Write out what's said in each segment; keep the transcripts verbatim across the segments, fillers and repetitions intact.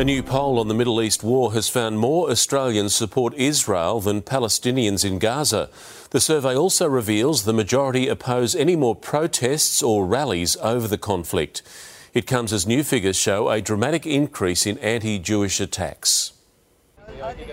A new poll on the Middle East war has found more Australians support Israel than Palestinians in Gaza. The survey also reveals the majority oppose any more protests or rallies over the conflict. It comes as new figures show a dramatic increase in anti-Jewish attacks.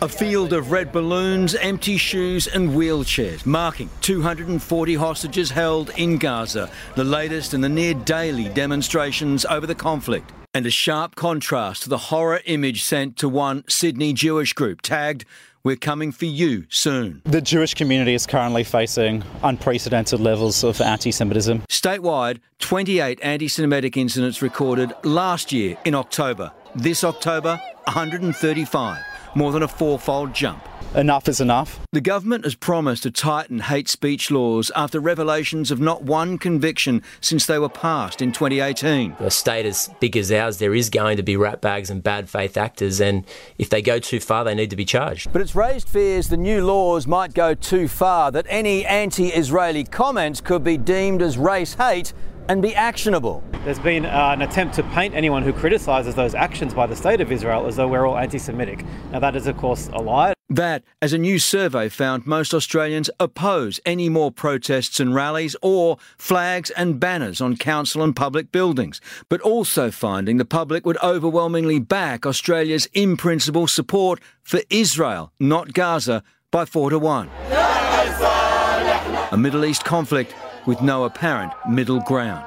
A field of red balloons, empty shoes and wheelchairs, marking two hundred forty hostages held in Gaza, the latest in the near-daily demonstrations over the conflict. And a sharp contrast to the horror image sent to one Sydney Jewish group tagged, "We're coming for you soon." The Jewish community is currently facing unprecedented levels of anti-Semitism. Statewide, twenty-eight anti-Semitic incidents recorded last year in October. This October, one hundred thirty-five. More than a fourfold jump. Enough is enough. The government has promised to tighten hate speech laws after revelations of not one conviction since they were passed in twenty eighteen. A state as big as ours, there is going to be ratbags and bad faith actors, and if they go too far, they need to be charged. But it's raised fears the new laws might go too far, that any anti-Israeli comments could be deemed as race hate and be actionable. There's been uh, an attempt to paint anyone who criticises those actions by the State of Israel as though we're all anti-Semitic. Now that is, of course, a lie. That, as a new survey found, most Australians oppose any more protests and rallies or flags and banners on council and public buildings, but also finding the public would overwhelmingly back Australia's in-principle support for Israel, not Gaza, by four to one. A Middle East conflict with no apparent middle ground.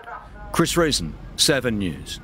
Chris Reason, seven News.